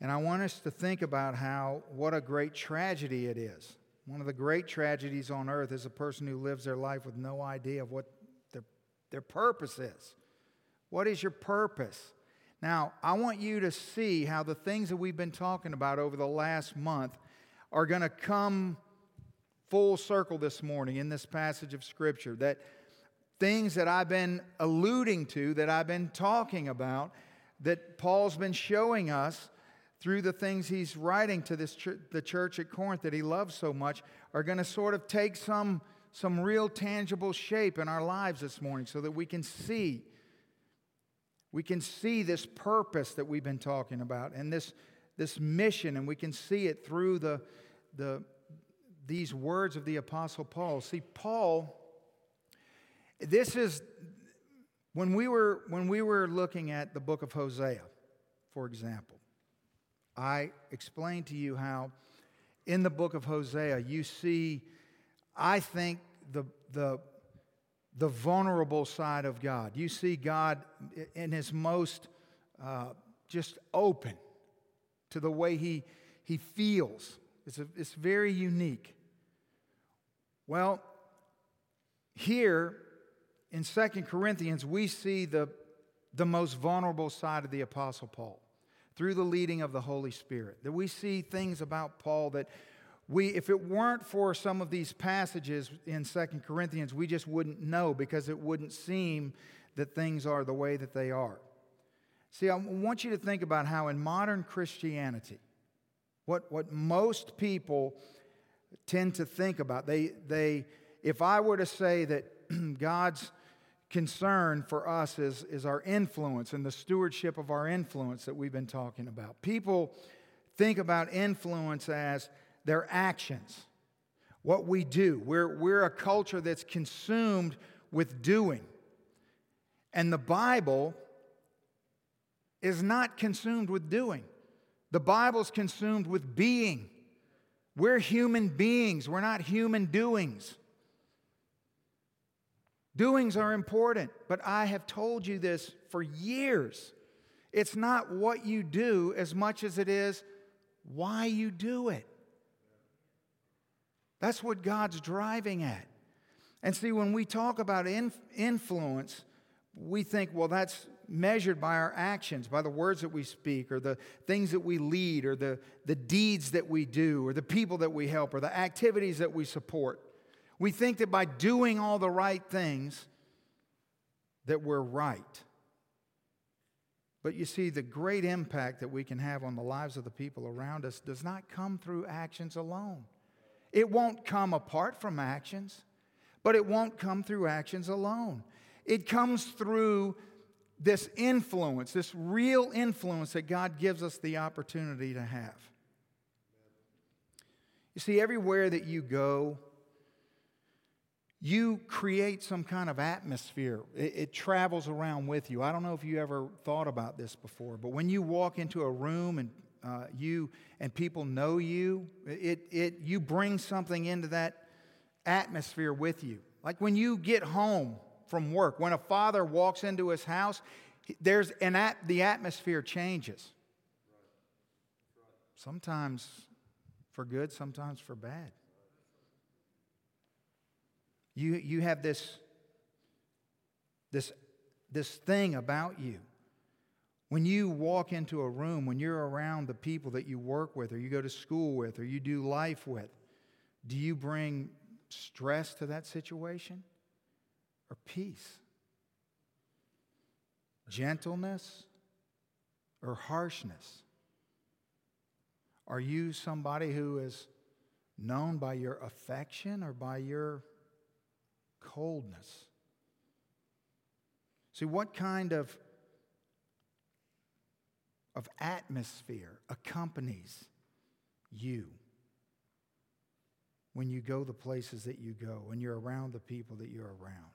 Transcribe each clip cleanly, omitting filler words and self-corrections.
And I want us to think about what a great tragedy it is. One of the great tragedies on earth is a person who lives their life with no idea of what their purpose is. What is your purpose? Now, I want you to see how the things that we've been talking about over the last month are going to come full circle this morning in this passage of Scripture. That things that I've been alluding to, that I've been talking about, that Paul's been showing us through the things he's writing to the church at Corinth that he loves so much, are going to sort of take some real tangible shape in our lives this morning so that we can see this purpose that we've been talking about and this mission, and we can see it through these words of the Apostle Paul. See, Paul, this is when we were looking at the book of Hosea, for example, I explained to you how in the book of Hosea you see, I think, the vulnerable side of God. You see God in his most just open to the way he feels. It's very unique. Well, here in 2 Corinthians, we see the most vulnerable side of the Apostle Paul through the leading of the Holy Spirit. That we see things about Paul that if it weren't for some of these passages in 2 Corinthians, we just wouldn't know, because it wouldn't seem that things are the way that they are. See, I want you to think about how in modern Christianity, what most people tend to think about, if I were to say that God's concern for us is our influence and the stewardship of our influence that we've been talking about. People think about influence as their actions, what we do. We're a culture that's consumed with doing. And the Bible is not consumed with doing. The Bible's consumed with being. We're human beings. We're not human doings. Doings are important, but I have told you this for years. It's not what you do as much as it is why you do it. That's what God's driving at. And see, when we talk about influence, we think, well, that's measured by our actions, by the words that we speak, or the things that we lead, or the deeds that we do, or the people that we help, or the activities that we support. We think that by doing all the right things, that we're right. But you see, the great impact that we can have on the lives of the people around us does not come through actions alone. It won't come apart from actions, but it won't come through actions alone. It comes through this influence, this real influence that God gives us the opportunity to have. You see, everywhere that you go, you create some kind of atmosphere. It travels around with you. I don't know if you ever thought about this before, but when you walk into a room and people know you, you bring something into that atmosphere with you. Like when you get home from work, when a father walks into his house, there's the atmosphere changes. Sometimes for good, sometimes for bad. You have this thing about you. When you walk into a room, when you're around the people that you work with, or you go to school with, or you do life with, do you bring stress to that situation? Or peace? Gentleness? Or harshness? Are you somebody who is known by your affection or by your coldness? See, what kind of atmosphere accompanies you when you go the places that you go, when you're around the people that you're around?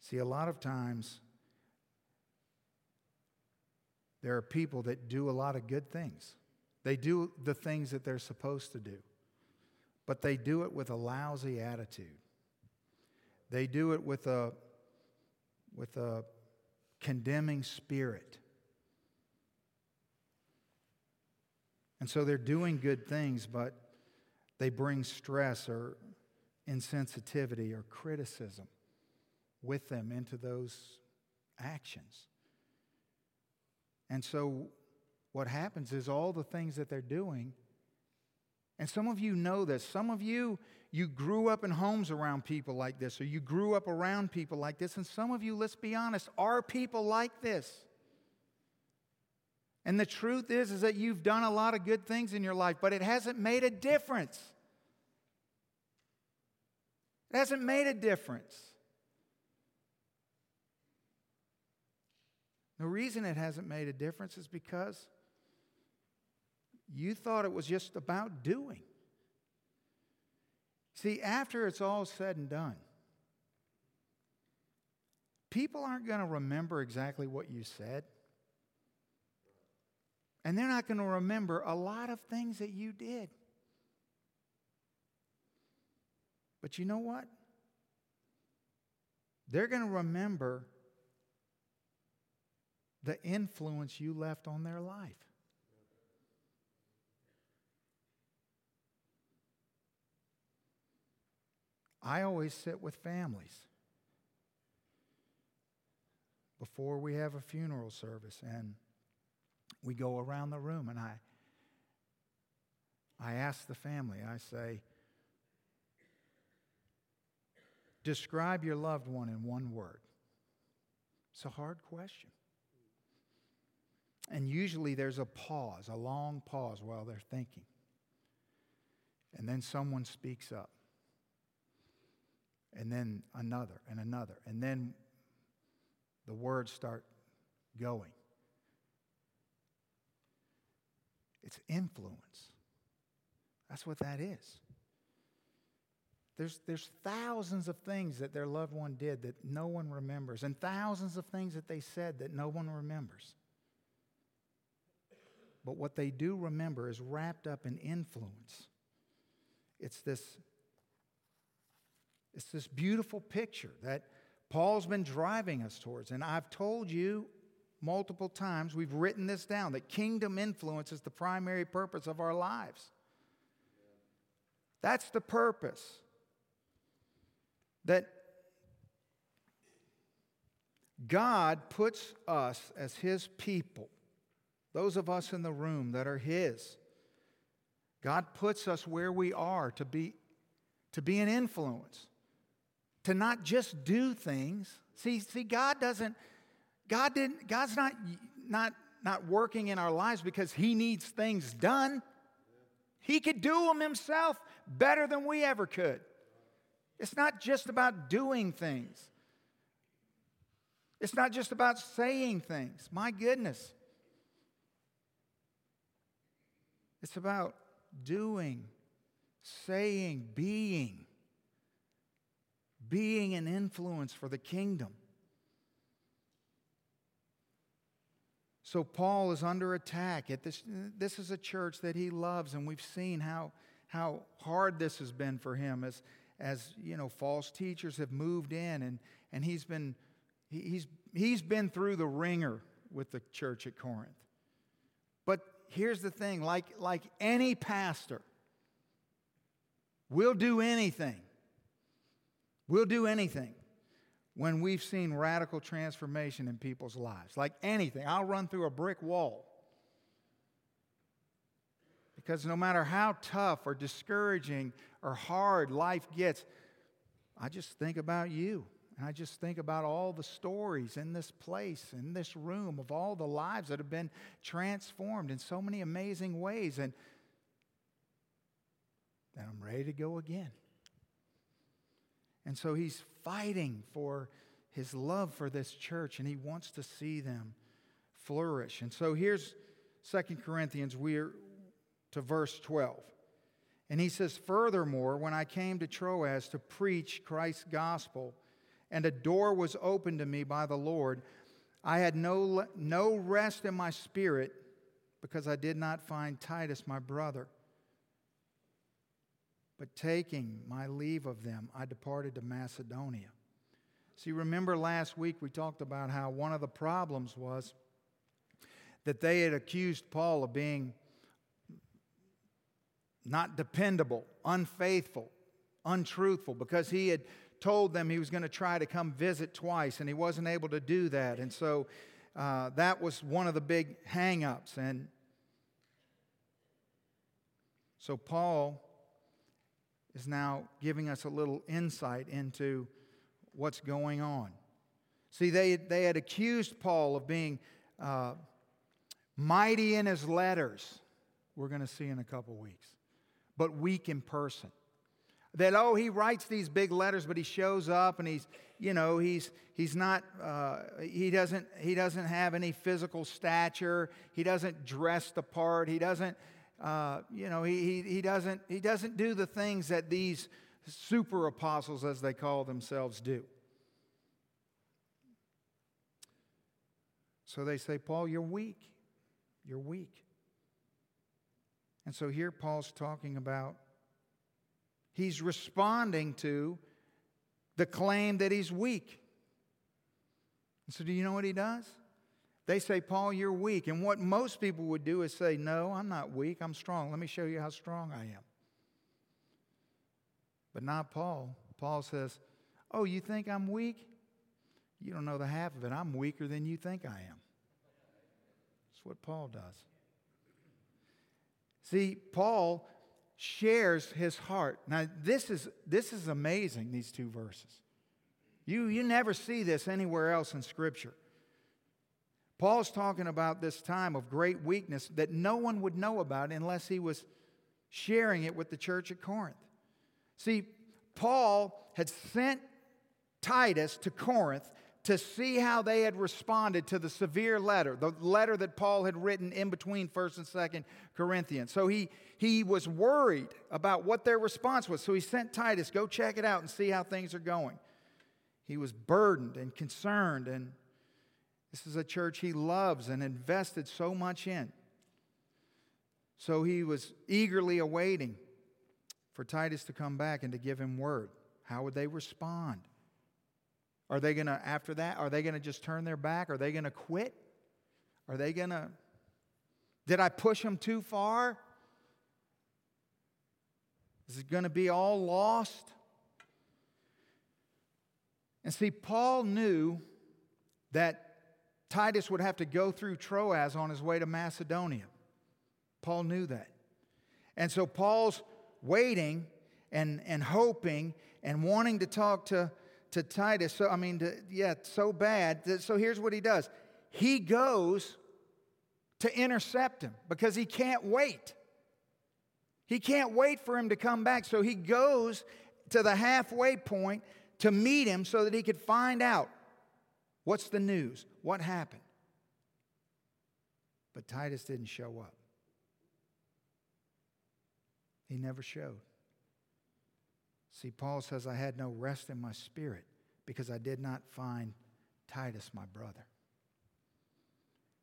See, a lot of times there are people that do a lot of good things. They do the things that they're supposed to do, but they do it with a lousy attitude. They do it with a condemning spirit. And so they're doing good things, but they bring stress or insensitivity or criticism with them into those actions. And so what happens is all the things that they're doing, and some of you know this, some of you, you grew up in homes around people like this, or you grew up around people like this, and some of you, let's be honest, are people like this. And the truth is that you've done a lot of good things in your life, but it hasn't made a difference. It hasn't made a difference. The reason it hasn't made a difference is because you thought it was just about doing. See, after it's all said and done, people aren't going to remember exactly what you said. And they're not going to remember a lot of things that you did. But you know what? They're going to remember the influence you left on their life. I always sit with families before we have a funeral service, and we go around the room, and I ask the family, I say, describe your loved one in one word. It's a hard question. And usually there's a pause, a long pause while they're thinking. And then someone speaks up. And then another and another. And then the words start going. It's influence. That's what that is. There's thousands of things that their loved one did that no one remembers, and thousands of things that they said that no one remembers. But what they do remember is wrapped up in influence. It's this beautiful picture that Paul's been driving us towards. And I've told you multiple times, we've written this down, that kingdom influence is the primary purpose of our lives. That's the purpose. That God puts us as His people. Those of us in the room that are His, God puts us where we are to be an influence, to not just do things. See, God's not working in our lives because He needs things done. He could do them Himself better than we ever could. It's not just about doing things. It's not just about saying things. My goodness. It's about doing, saying, being an influence for the kingdom. So Paul is under attack. This is a church that he loves, and we've seen how hard this has been for him as you know, false teachers have moved in, and he's been through the ringer with the church at Corinth. But here's the thing, like any pastor, we'll do anything. We'll do anything when we've seen radical transformation in people's lives. Like anything. I'll run through a brick wall. Because no matter how tough or discouraging or hard life gets, I just think about you. And I just think about all the stories in this place, in this room, of all the lives that have been transformed in so many amazing ways. And then I'm ready to go again. And so he's fighting for his love for this church, and he wants to see them flourish. And so here's 2 Corinthians, we're to verse 12. And he says, furthermore, when I came to Troas to preach Christ's gospel, and a door was opened to me by the Lord, I had no rest in my spirit, because I did not find Titus my brother. But taking my leave of them, I departed to Macedonia. See, remember last week we talked about how one of the problems was that they had accused Paul of being not dependable, unfaithful, untruthful, because he had told them he was going to try to come visit twice, and he wasn't able to do that. And so that was one of the big hang-ups. And so Paul is now giving us a little insight into what's going on. See, they had accused Paul of being mighty in his letters. We're going to see in a couple weeks. But weak in person. That, oh, he writes these big letters, but he shows up and he doesn't have any physical stature. He doesn't dress the part. He doesn't, he doesn't do the things that these super apostles, as they call themselves, do. So they say, Paul, you're weak. You're weak. And so here Paul's talking about, he's responding to the claim that he's weak. And so do you know what he does? They say, Paul, you're weak. And what most people would do is say, no, I'm not weak. I'm strong. Let me show you how strong I am. But not Paul. Paul says, oh, you think I'm weak? You don't know the half of it. I'm weaker than you think I am. That's what Paul does. See, Paul shares his heart. Now, this is amazing, these two verses. You never see this anywhere else in Scripture. Paul's talking about this time of great weakness that no one would know about unless he was sharing it with the church at Corinth. See, Paul had sent Titus to Corinth to see how they had responded to the severe letter, the letter that Paul had written in between 1st and 2nd Corinthians. So he was worried about what their response was. So he sent Titus, go check it out and see how things are going. He was burdened and concerned, and this is a church he loves and invested so much in. So he was eagerly awaiting for Titus to come back and to give him word. How would they respond? Are they going to, after that, are they going to just turn their back? Are they going to quit? Are they going to, did I push them too far? Is it going to be all lost? And see, Paul knew that Titus would have to go through Troas on his way to Macedonia. Paul knew that. And so Paul's waiting and hoping and wanting to talk to Titus, so bad. So here's what he does. He goes to intercept him because he can't wait. He can't wait for him to come back. So he goes to the halfway point to meet him so that he could find out what's the news, what happened. But Titus didn't show up. He never showed. See, Paul says, I had no rest in my spirit because I did not find Titus, my brother.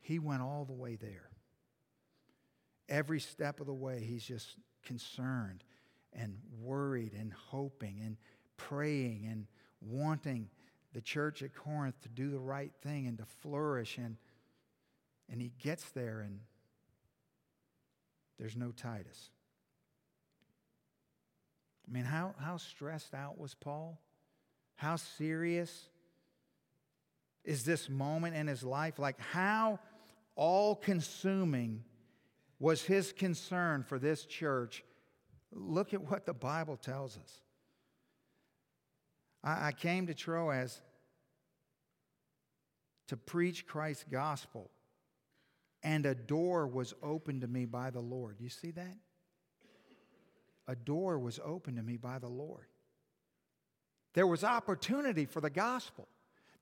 He went all the way there. Every step of the way, he's just concerned and worried and hoping and praying and wanting the church at Corinth to do the right thing and to flourish. And he gets there, and there's no Titus. I mean, how stressed out was Paul? How serious is this moment in his life? Like, how all-consuming was his concern for this church? Look at what the Bible tells us. I came to Troas to preach Christ's gospel, and a door was opened to me by the Lord. You see that? A door was opened to me by the Lord. There was opportunity for the gospel.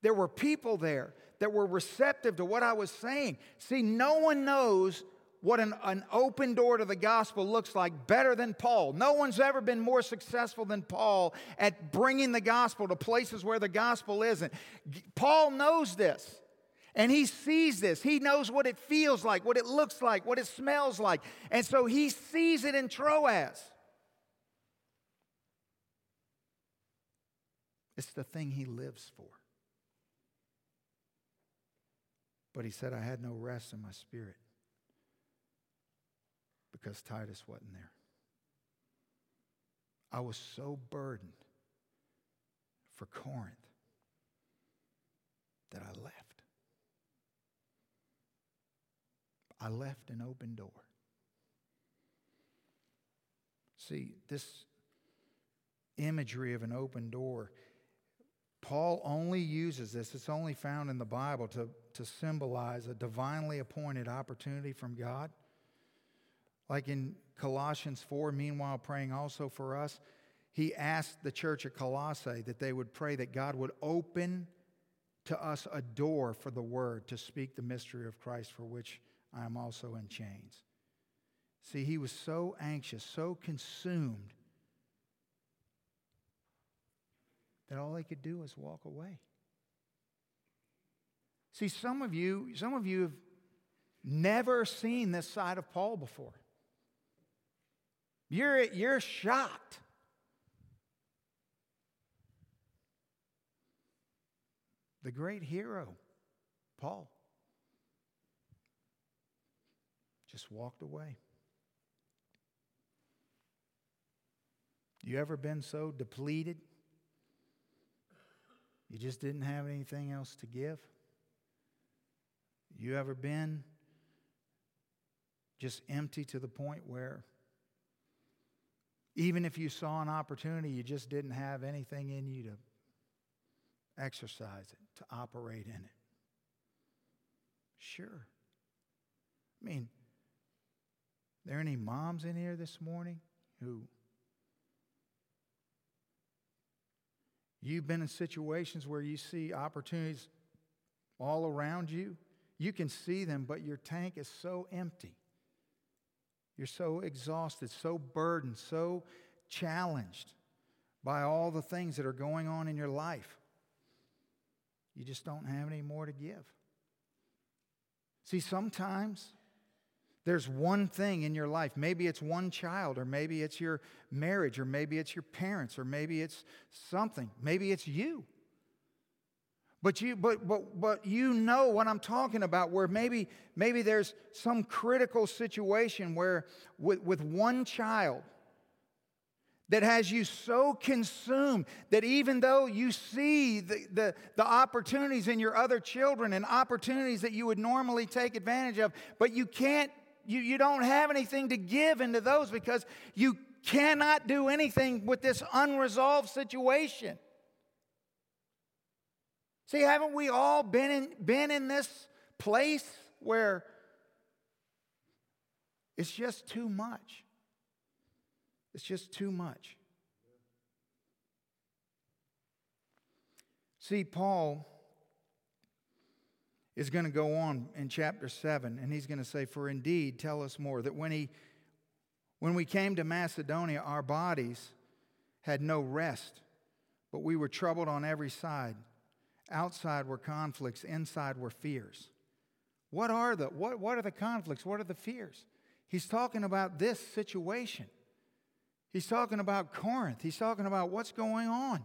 There were people there that were receptive to what I was saying. See, no one knows what an open door to the gospel looks like better than Paul. No one's ever been more successful than Paul at bringing the gospel to places where the gospel isn't. Paul knows this, and he sees this. He knows what it feels like, what it looks like, what it smells like. And so he sees it in Troas. It's the thing he lives for. But he said, I had no rest in my spirit because Titus wasn't there. I was so burdened for Corinth that I left. I left an open door. See, this imagery of an open door, Paul only uses this, it's only found in the Bible to symbolize a divinely appointed opportunity from God. Like in Colossians 4, meanwhile praying also for us, he asked the church at Colossae that they would pray that God would open to us a door for the word to speak the mystery of Christ, for which I am also in chains. See, he was so anxious, so consumed, that all he could do was walk away. See, some of you have never seen this side of Paul before. You're shocked. The great hero, Paul, just walked away. You ever been so depleted? You just didn't have anything else to give? You ever been just empty to the point where even if you saw an opportunity, you just didn't have anything in you to exercise it, to operate in it? Sure. I mean, are there any moms in here this morning who you've been in situations where you see opportunities all around you? You can see them, but your tank is so empty. You're so exhausted, so burdened, so challenged by all the things that are going on in your life. You just don't have any more to give. See, sometimes there's one thing in your life. Maybe it's one child, or maybe it's your marriage, or maybe it's your parents, or maybe it's something. Maybe it's you. But you know what I'm talking about, where maybe there's some critical situation where with one child that has you so consumed that even though you see the opportunities in your other children and opportunities that you would normally take advantage of, but you can't. You don't have anything to give into those because you cannot do anything with this unresolved situation. See, haven't we all been in this place where it's just too much? It's just too much. See, Paul is going to go on in chapter 7, and he's going to say, "For indeed, tell us more, that when we came to Macedonia, our bodies had no rest, but we were troubled on every side. Outside were conflicts, inside were fears." What are the conflicts? What are the fears? He's talking about this situation. He's talking about Corinth. He's talking about what's going on.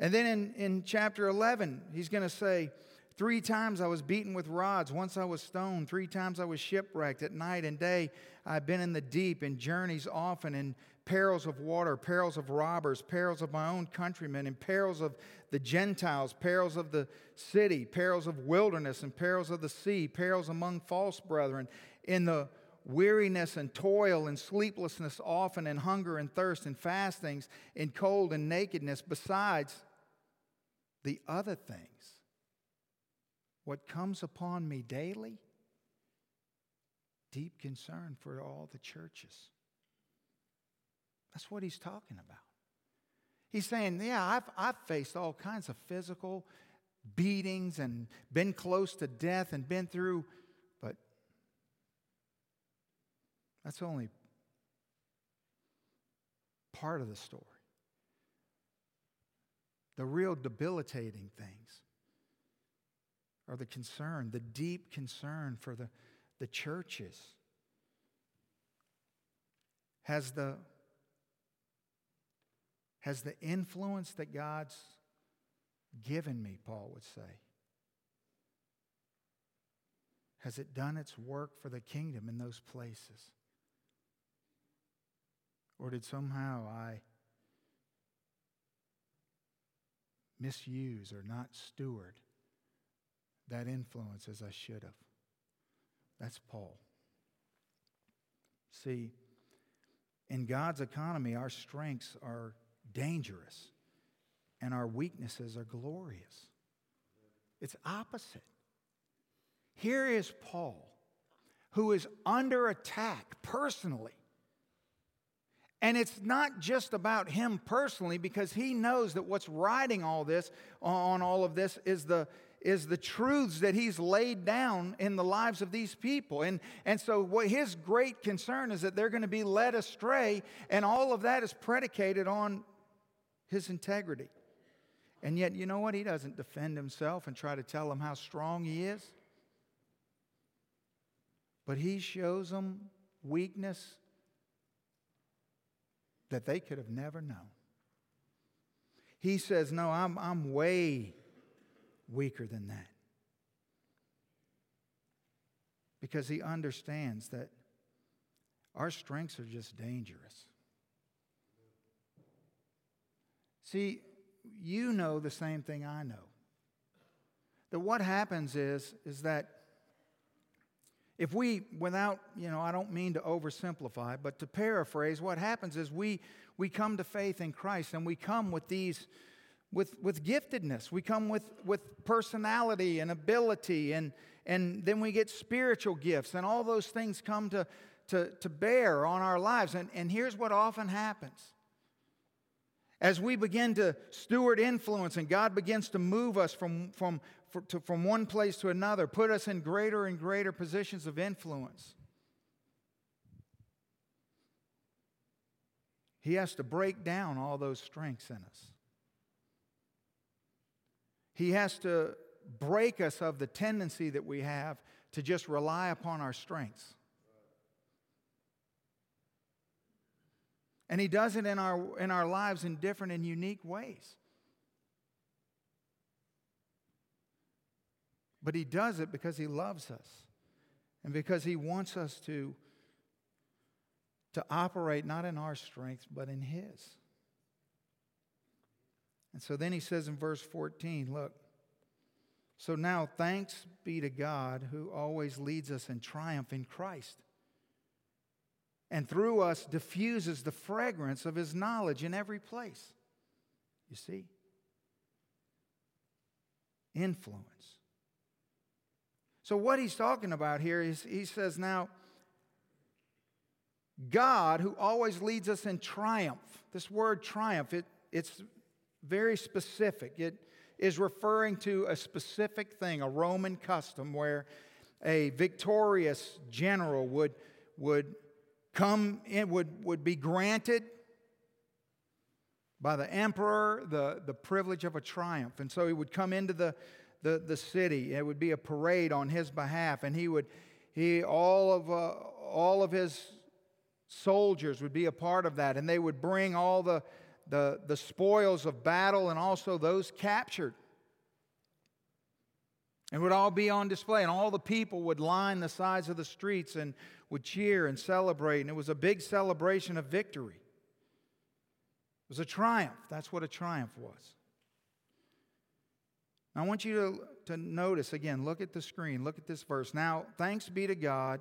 And then in chapter 11, he's going to say, 3 times I was beaten with rods, once I was stoned, 3 times I was shipwrecked. At night and day I've been in the deep, in journeys often, in perils of water, perils of robbers, perils of my own countrymen, and perils of the Gentiles, perils of the city, perils of wilderness, and perils of the sea, perils among false brethren, in the weariness and toil and sleeplessness often, in hunger and thirst and fastings, in cold and nakedness, besides the other things. What comes upon me daily? Deep concern for all the churches. That's what he's talking about. He's saying, yeah, I've faced all kinds of physical beatings and been close to death and been through, but that's only part of the story. The real debilitating things or the concern, the deep concern for the churches, has the influence that God's given me, Paul would say. Has it done its work for the kingdom in those places? Or did somehow I misuse or not steward that influence as I should have. That's Paul. See, in God's economy, our strengths are dangerous and our weaknesses are glorious. It's opposite. Here is Paul, who is under attack personally. And it's not just about him personally, because he knows that what's riding all this on all of this is the truths that he's laid down in the lives of these people. And so what his great concern is that they're going to be led astray, and all of that is predicated on his integrity. And yet, you know what? He doesn't defend himself and try to tell them how strong he is. But he shows them weakness that they could have never known. He says, no, I'm way weaker than that. Because he understands that our strengths are just dangerous. See, you know the same thing I know. That what happens is that if we, without, I don't mean to oversimplify, but to paraphrase, what happens is we come to faith in Christ, and we come with these, with giftedness. We come with personality and ability, and then we get spiritual gifts, and all those things come to bear on our lives. And here's what often happens. As we begin to steward influence and God begins to move us from one place to another, put us in greater and greater positions of influence, he has to break down all those strengths in us. He has to break us of the tendency that we have to just rely upon our strengths. And he does it in our lives in different and unique ways. But he does it because he loves us and because he wants us to operate not in our strengths but in his. And so then he says in verse 14, look, so now thanks be to God who always leads us in triumph in Christ, and through us diffuses the fragrance of his knowledge in every place. You see? Influence. So what he's talking about here is he says now, God who always leads us in triumph. This word triumph, it's very specific. It is referring to a specific thing, a Roman custom where a victorious general would come and would be granted by the emperor the privilege of a triumph. And so he would come into the city. It would be a parade on his behalf, and all of his soldiers would be a part of that, and they would bring all the spoils of battle and also those captured. And would all be on display, and all the people would line the sides of the streets and would cheer and celebrate, and it was a big celebration of victory. It was a triumph. That's what a triumph was. Now I want you to notice again, look at the screen, look at this verse. Now, thanks be to God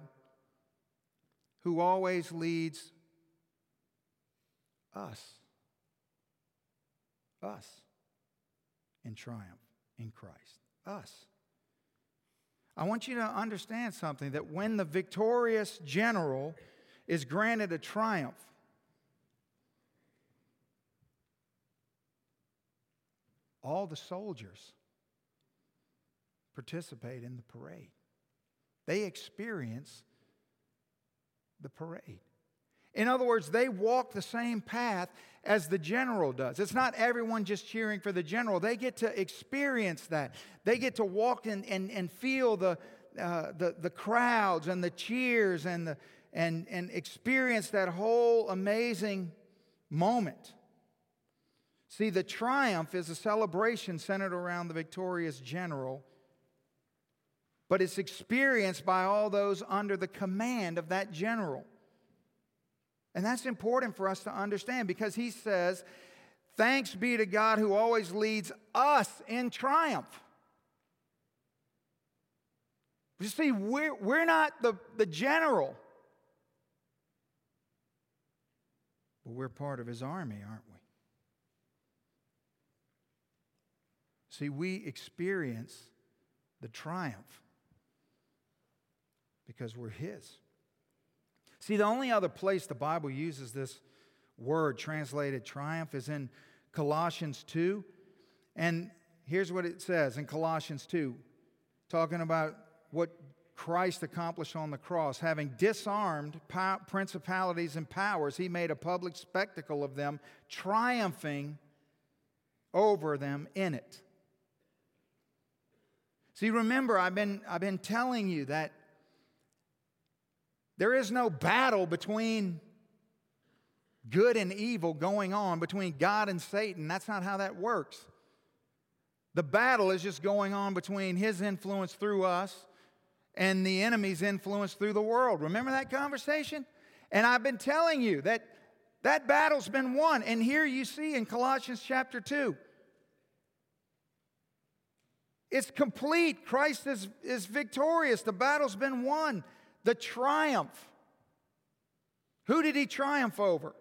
who always leads us in triumph in Christ. Us. I want you to understand something, that when the victorious general is granted a triumph, all the soldiers participate in the parade. They experience the parade. In other words, they walk the same path as the general does. It's not everyone just cheering for the general. They get to experience that. They get to walk and feel the crowds and the cheers and experience that whole amazing moment. See, the triumph is a celebration centered around the victorious general, but it's experienced by all those under the command of that general. And that's important for us to understand, because he says, Thanks be to God who always leads us in triumph. You see, we're not the general. But we're part of his army, aren't we? See, we experience the triumph because we're his. See, the only other place the Bible uses this word translated triumph is in Colossians 2. And here's what it says in Colossians 2, talking about what Christ accomplished on the cross. Having disarmed principalities and powers, he made a public spectacle of them, triumphing over them in it. See, remember, I've been telling you that there is no battle between good and evil going on, between God and Satan. That's not how that works. The battle is just going on between his influence through us and the enemy's influence through the world. Remember that conversation? And I've been telling you that that battle's been won. And here you see in Colossians chapter 2, it's complete. Christ is victorious. The battle's been won. The triumph. Who did he triumph over?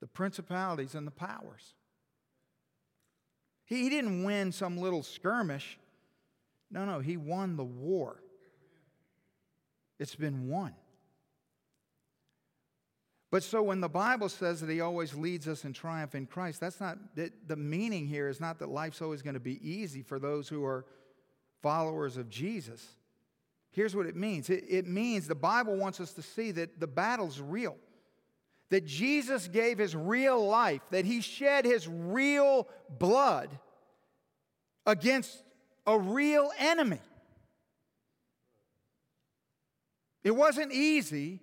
The principalities and the powers. He didn't win some little skirmish. No, he won the war. It's been won. But so when the Bible says that he always leads us in triumph in Christ, that's not, the meaning here is not that life's always going to be easy for those who are followers of Jesus. Here's what it means. It means the Bible wants us to see that the battle's real. That Jesus gave his real life, that he shed his real blood against a real enemy. It wasn't easy,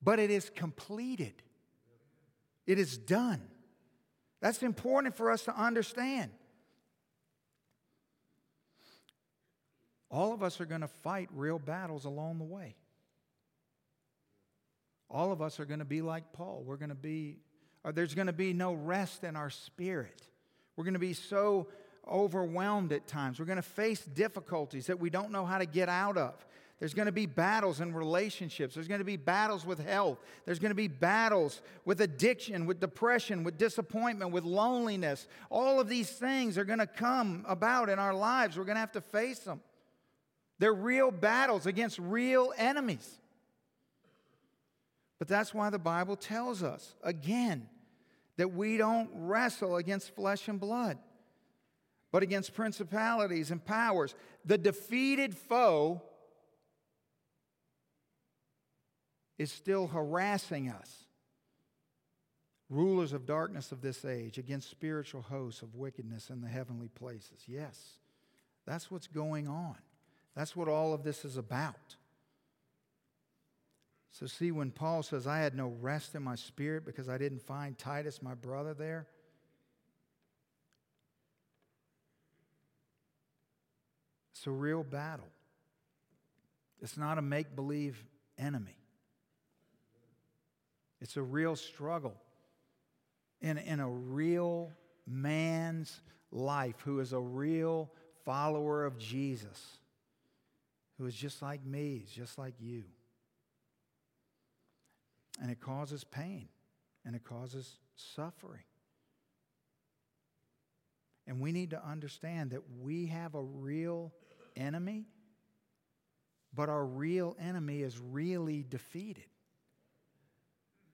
but it is completed. It is done. That's important for us to understand. All of us are going to fight real battles along the way. All of us are going to be like Paul. There's going to be no rest in our spirit. We're going to be so overwhelmed at times. We're going to face difficulties that we don't know how to get out of. There's going to be battles in relationships. There's going to be battles with health. There's going to be battles with addiction, with depression, with disappointment, with loneliness. All of these things are going to come about in our lives. We're going to have to face them. They're real battles against real enemies. But that's why the Bible tells us, again, that we don't wrestle against flesh and blood, but against principalities and powers. The defeated foe is still harassing us. Rulers of darkness of this age, against spiritual hosts of wickedness in the heavenly places. Yes, that's what's going on. That's what all of this is about. So see, when Paul says, I had no rest in my spirit because I didn't find Titus, my brother, there, it's a real battle. It's not a make-believe enemy. It's a real struggle in a real man's life who is a real follower of Jesus, who is just like me, just like you. And it causes pain, and it causes suffering. And we need to understand that we have a real enemy, but our real enemy is really defeated.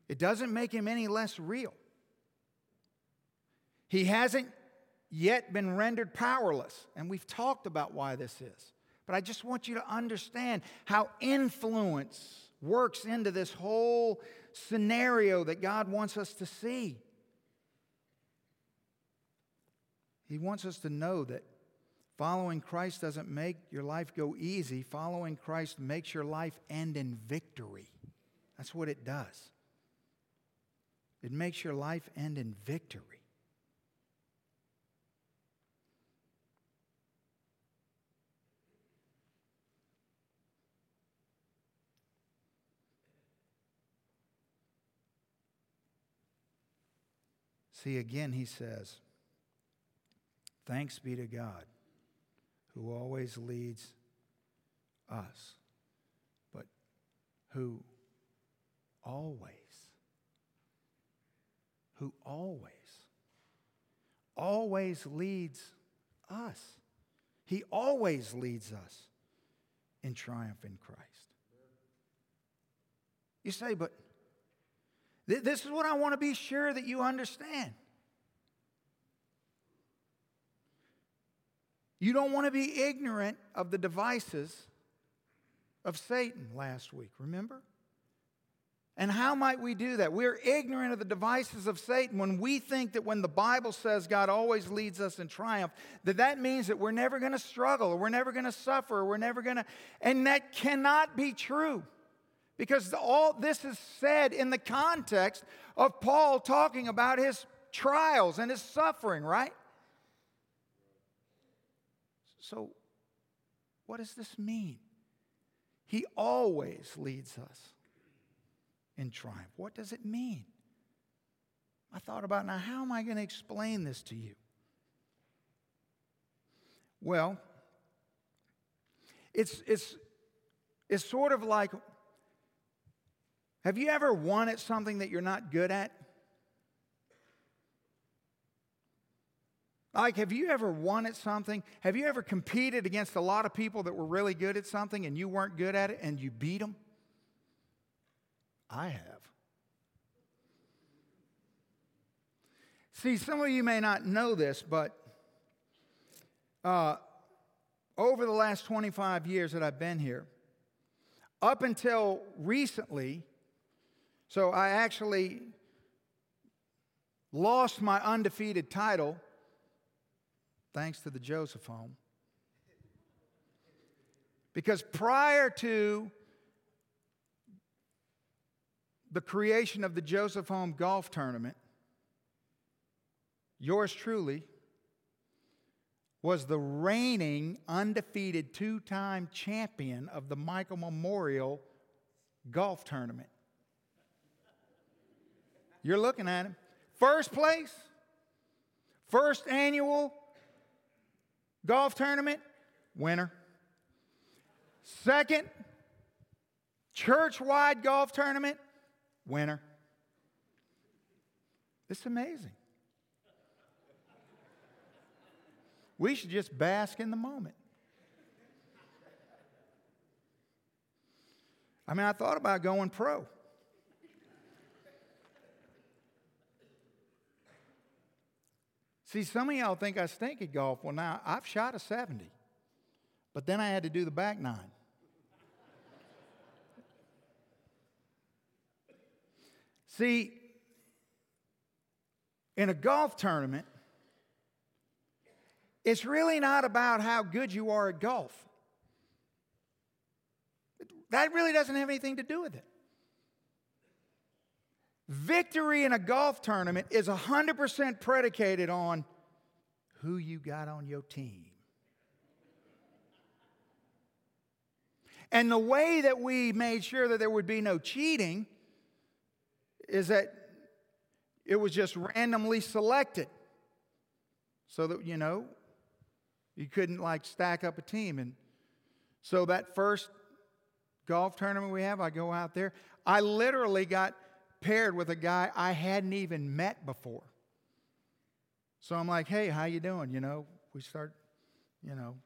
It doesn't make him any less real. He hasn't yet been rendered powerless, and we've talked about why this is. But I just want you to understand how influence works into this whole scenario that God wants us to see. He wants us to know that following Christ doesn't make your life go easy. Following Christ makes your life end in victory. That's what it does. It makes your life end in victory. See, again, he says, thanks be to God who always leads us, but who always leads us. He always leads us in triumph in Christ. You say, but this is what I want to be sure that you understand. You don't want to be ignorant of the devices of Satan last week, remember? And how might we do that? We're ignorant of the devices of Satan when we think that when the Bible says God always leads us in triumph, that means that we're never going to struggle, or we're never going to suffer, or we're never going to... And that cannot be true, because all this is said in the context of Paul talking about his trials and his suffering, right? So what does this mean? He always leads us in triumph. What does it mean? I thought about, now how am I going to explain this to you? Well, it's sort of like, have you ever wanted something that you're not good at? Like, have you ever wanted something? Have you ever competed against a lot of people that were really good at something and you weren't good at it and you beat them? I have. See, some of you may not know this, but over the last 25 years that I've been here, up until recently, so I actually lost my undefeated title, thanks to the Joseph Home, because prior to the creation of the Joseph Home Golf Tournament, yours truly was the reigning undefeated two-time champion of the Michael Memorial Golf Tournament. You're looking at him. First place, first annual golf tournament, winner. Second, church-wide golf tournament, winner. It's amazing. We should just bask in the moment. I mean, I thought about going pro. See, some of y'all think I stink at golf. Well, now, I've shot a 70, but then I had to do the back nine. See, in a golf tournament, it's really not about how good you are at golf. That really doesn't have anything to do with it. Victory in a golf tournament is 100% predicated on who you got on your team. And the way that we made sure that there would be no cheating is that it was just randomly selected so that, you know, you couldn't, like, stack up a team. And so that first golf tournament we have, I go out there. I literally got paired with a guy I hadn't even met before. So I'm like, hey, how you doing? You know, we start, you know,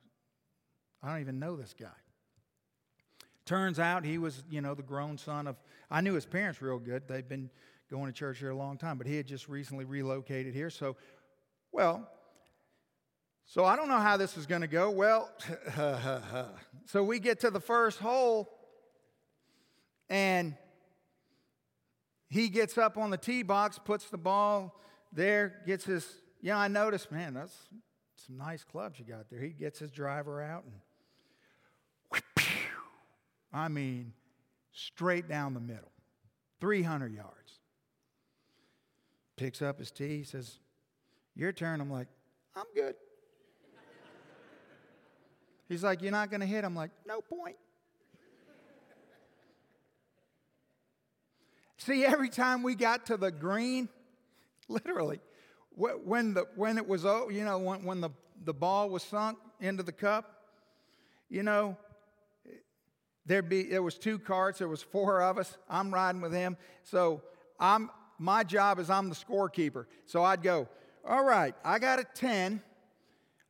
I don't even know this guy. Turns out he was, you know, the grown son of, I knew his parents real good. They'd been going to church here a long time, but he had just recently relocated here. So, so I don't know how this is going to go. Well, so we get to the first hole, and he gets up on the tee box, puts the ball there, gets his, yeah, I noticed, man, that's some nice clubs you got there. He gets his driver out, and I mean, straight down the middle, 300 yards. Picks up his tee, says, your turn. I'm like, I'm good. He's like, you're not going to hit? I'm like, no point. See, every time we got to the green, literally, when it was over, you know, when the ball was sunk into the cup, you know, there was two carts. There was four of us. I'm riding with him. So my job is I'm the scorekeeper. So I'd go, all right, I got a 10.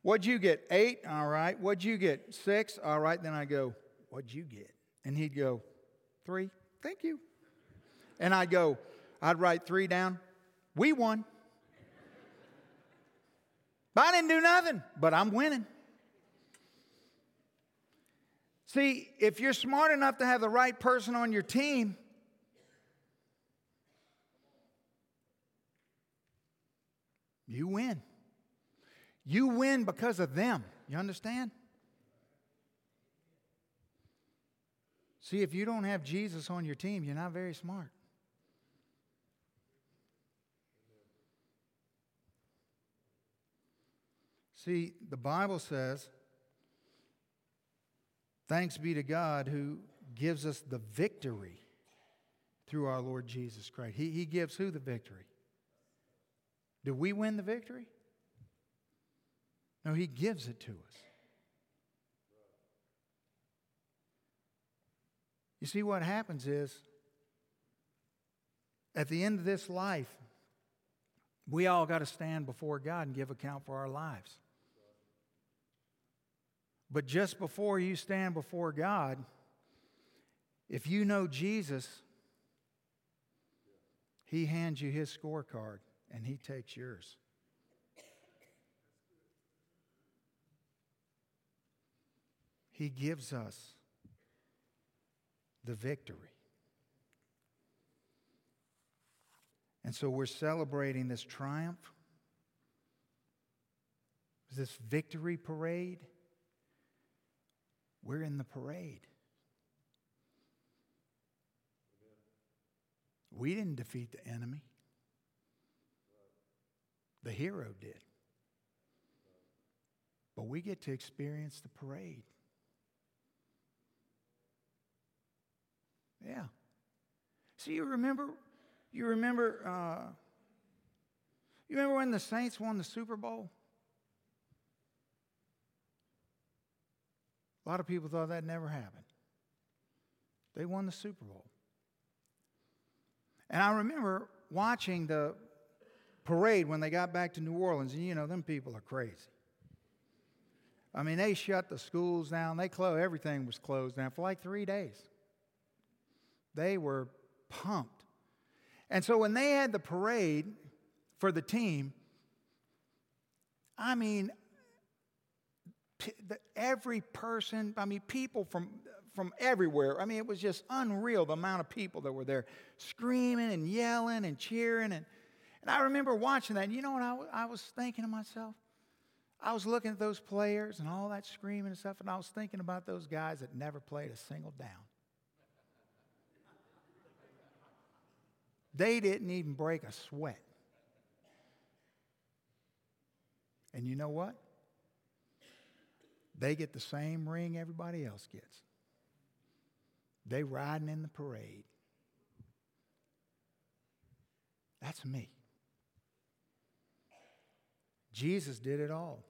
What'd you get? 8? All right. What'd you get? 6? All right. Then I go, what'd you get? And he'd go, 3. Thank you. And I'd write 3 down. We won. But I didn't do nothing, but I'm winning. See, if you're smart enough to have the right person on your team, you win. You win because of them. You understand? See, if you don't have Jesus on your team, you're not very smart. See, the Bible says, thanks be to God who gives us the victory through our Lord Jesus Christ. He gives who the victory? Do we win the victory? No, He gives it to us. You see, what happens is, at the end of this life, we all got to stand before God and give account for our lives. But just before you stand before God, if you know Jesus, He hands you His scorecard and He takes yours. He gives us the victory. And so we're celebrating this triumph, this victory parade. We're in the parade. We didn't defeat the enemy. The hero did. But we get to experience the parade. Yeah. See, you remember when the Saints won the Super Bowl? A lot of people thought that never happened. They won the Super Bowl. And I remember watching the parade when they got back to New Orleans. And, you know, them people are crazy. I mean, they shut the schools down. Everything was closed down for like 3 days. They were pumped. And so when they had the parade for the team, I mean, every person, I mean, people from everywhere. I mean, it was just unreal the amount of people that were there screaming and yelling and cheering. And I remember watching that. And you know what I was thinking to myself? I was looking at those players and all that screaming and stuff, and I was thinking about those guys that never played a single down. They didn't even break a sweat. And you know what? They get the same ring everybody else gets. They riding in the parade. That's me. Jesus did it all.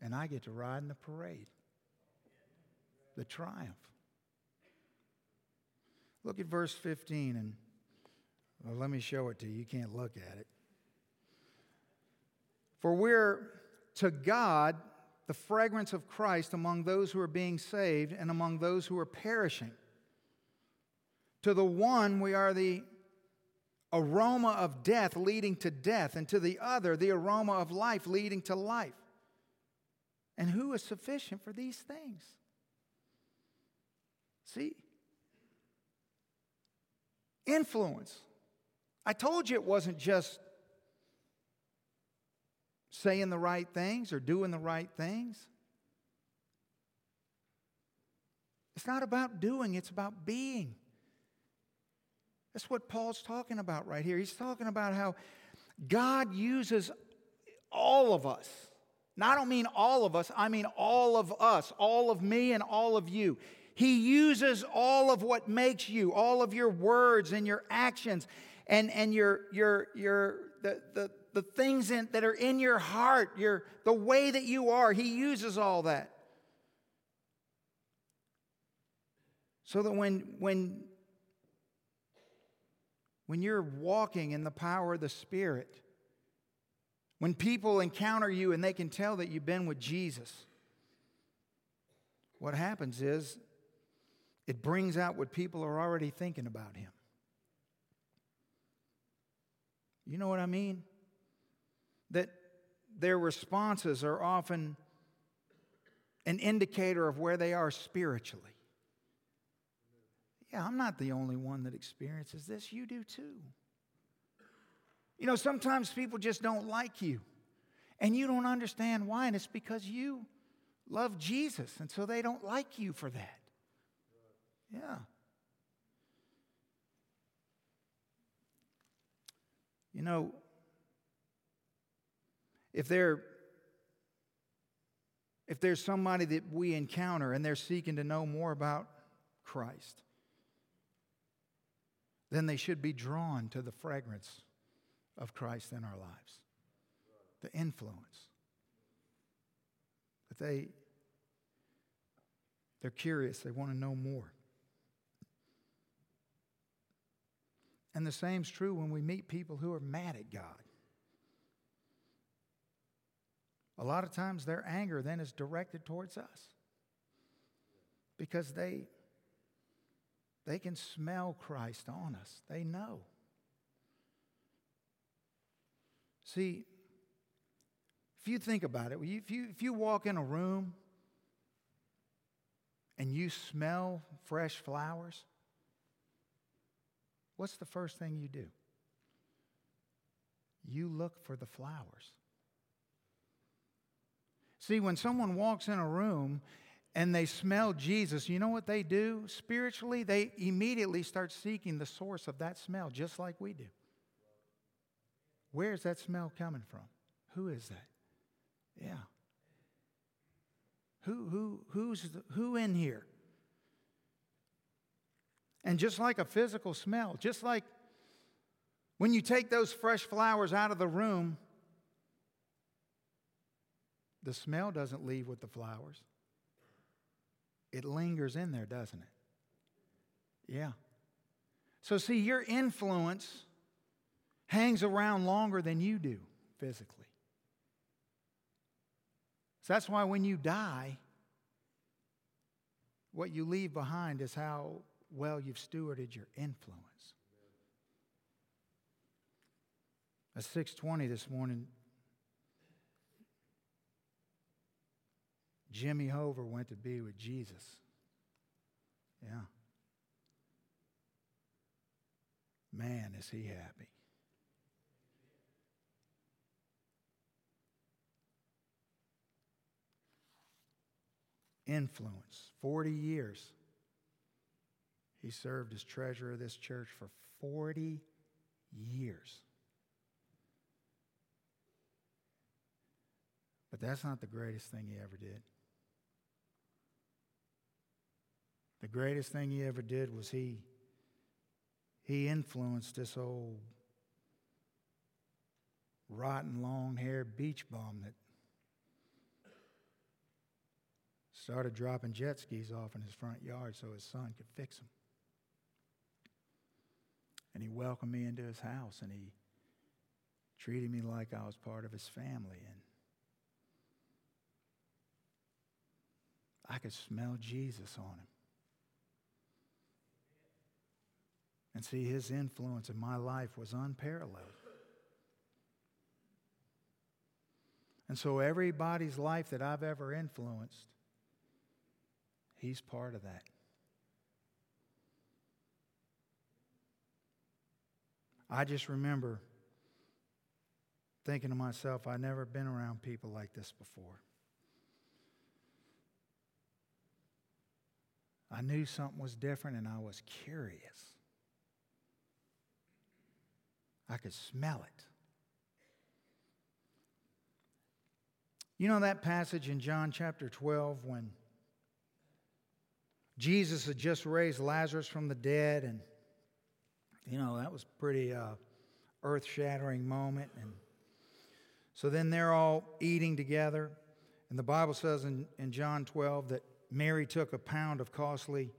And I get to ride in the parade. The triumph. Look at verse 15 and well, let me show it to you. You can't look at it. For we're to God the fragrance of Christ among those who are being saved and among those who are perishing. To the one we are the aroma of death leading to death, and to the other the aroma of life leading to life. And who is sufficient for these things? See? Influence. I told you it wasn't just saying the right things or doing the right things. It's not about doing, it's about being. That's what Paul's talking about right here. He's talking about how God uses all of us. Now, I don't mean all of us, I mean all of us, all of me and all of you. He uses all of what makes you, all of your words and your actions, and your the the things that are in your heart, the way that you are. He uses all that. So that when you're walking in the power of the Spirit, when people encounter you and they can tell that you've been with Jesus, what happens is it brings out what people are already thinking about him. You know what I mean? That their responses are often an indicator of where they are spiritually. Yeah, I'm not the only one that experiences this. You do too. You know, sometimes people just don't like you. And you don't understand why. And it's because you love Jesus. And so they don't like you for that. Yeah. You know, if there's somebody that we encounter and they're seeking to know more about Christ, then they should be drawn to the fragrance of Christ in our lives, the influence. But they're curious. They want to know more. And the same's true when we meet people who are mad at God. A lot of times their anger then is directed towards us because they can smell Christ on us. They know. See, if you think about it, if you walk in a room and you smell fresh flowers, what's the first thing you do? You look for the flowers. See, when someone walks in a room and they smell Jesus, you know what they do? Spiritually, they immediately start seeking the source of that smell, just like we do. Where's that smell coming from? Who is that? Yeah. Who's in here? And just like a physical smell, just like when you take those fresh flowers out of the room, the smell doesn't leave with the flowers. It lingers in there, doesn't it? Yeah. So see, your influence hangs around longer than you do physically. So that's why when you die, what you leave behind is how well you've stewarded your influence. At 6:20 this morning, Jimmy Hoover went to be with Jesus. Yeah. Man, is he happy. Influence. 40 years. He served as treasurer of this church for 40 years. But that's not the greatest thing he ever did. The greatest thing he ever did was he influenced this old rotten, long-haired beach bum that started dropping jet skis off in his front yard so his son could fix them. And he welcomed me into his house, and he treated me like I was part of his family. And I could smell Jesus on him. And see, his influence in my life was unparalleled. And so everybody's life that I've ever influenced, he's part of that. I just remember thinking to myself, I've never been around people like this before. I knew something was different and I was curious. I could smell it. You know that passage in John chapter 12 when Jesus had just raised Lazarus from the dead, and you know, that was a pretty earth-shattering moment. And So then they're all eating together. And the Bible says in John 12 that Mary took a pound of costly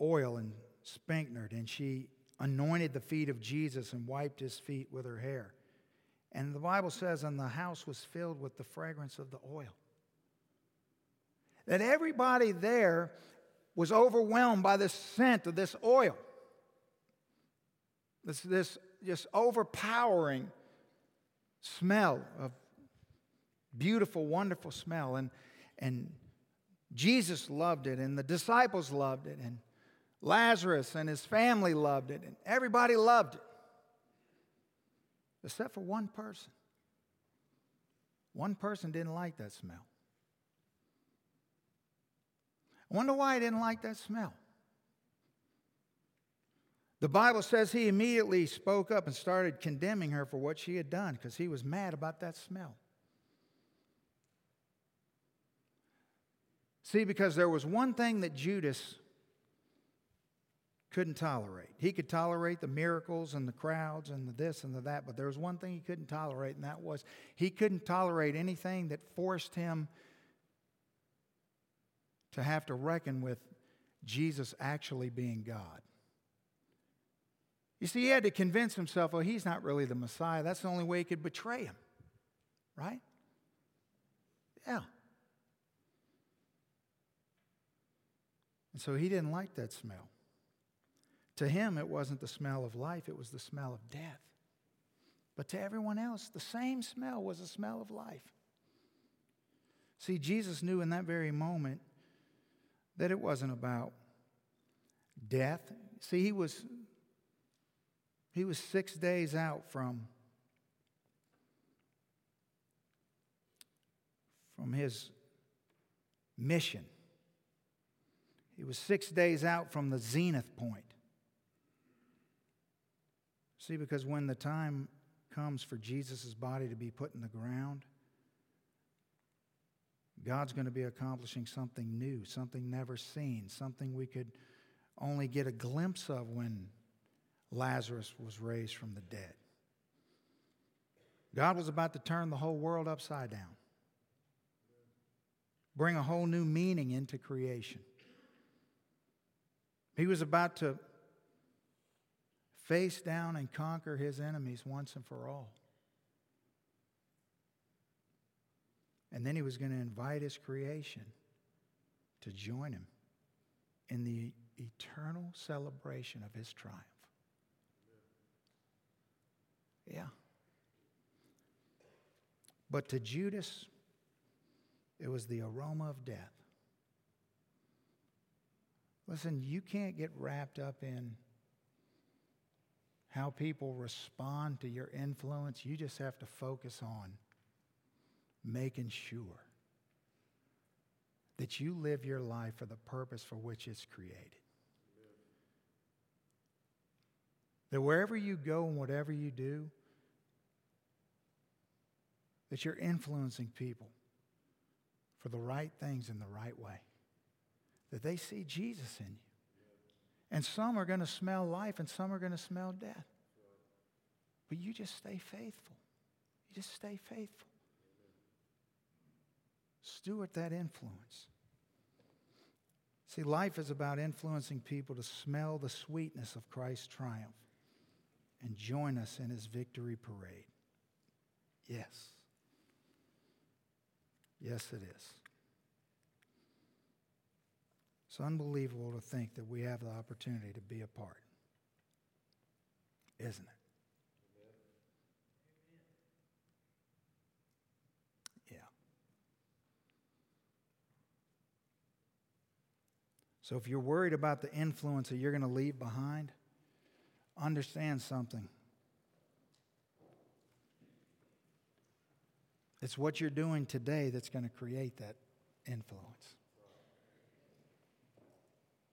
oil and spikenard, and she anointed the feet of Jesus and wiped his feet with her hair. And the Bible says, and the house was filled with the fragrance of the oil. That everybody there was overwhelmed by the scent of this oil. This just overpowering smell of beautiful, wonderful smell. And Jesus loved it, and the disciples loved it, and Lazarus and his family loved it, and everybody loved it. Except for one person. One person didn't like that smell. I wonder why he didn't like that smell. The Bible says he immediately spoke up and started condemning her for what she had done because he was mad about that smell. See, because there was one thing that Judas couldn't tolerate. He could tolerate the miracles and the crowds and the this and the that, but there was one thing he couldn't tolerate, and that was he couldn't tolerate anything that forced him to have to reckon with Jesus actually being God. You see, he had to convince himself, oh, he's not really the Messiah. That's the only way he could betray him, right? Yeah. And so he didn't like that smell. To him, it wasn't the smell of life, it was the smell of death. But to everyone else, the same smell was the smell of life. See, Jesus knew in that very moment that it wasn't about death. See, he was 6 days out from his mission. He was 6 days out from the zenith point. See, because when the time comes for Jesus' body to be put in the ground, God's going to be accomplishing something new, something never seen, something we could only get a glimpse of when Lazarus was raised from the dead. God was about to turn the whole world upside down, bring a whole new meaning into creation. He was about to face down and conquer his enemies once and for all. And then he was going to invite his creation to join him in the eternal celebration of his triumph. Yeah. But to Judas, it was the aroma of death. Listen, you can't get wrapped up in how people respond to your influence. You just have to focus on making sure that you live your life for the purpose for which it's created. That wherever you go and whatever you do, that you're influencing people for the right things in the right way. That they see Jesus in you. And some are going to smell life and some are going to smell death. But you just stay faithful. You just stay faithful. Steward that influence. See, life is about influencing people to smell the sweetness of Christ's triumph and join us in his victory parade. Yes. Yes, it is. It's unbelievable to think that we have the opportunity to be a part. Isn't it? Yeah. So if you're worried about the influence that you're going to leave behind, understand something. It's what you're doing today that's going to create that influence.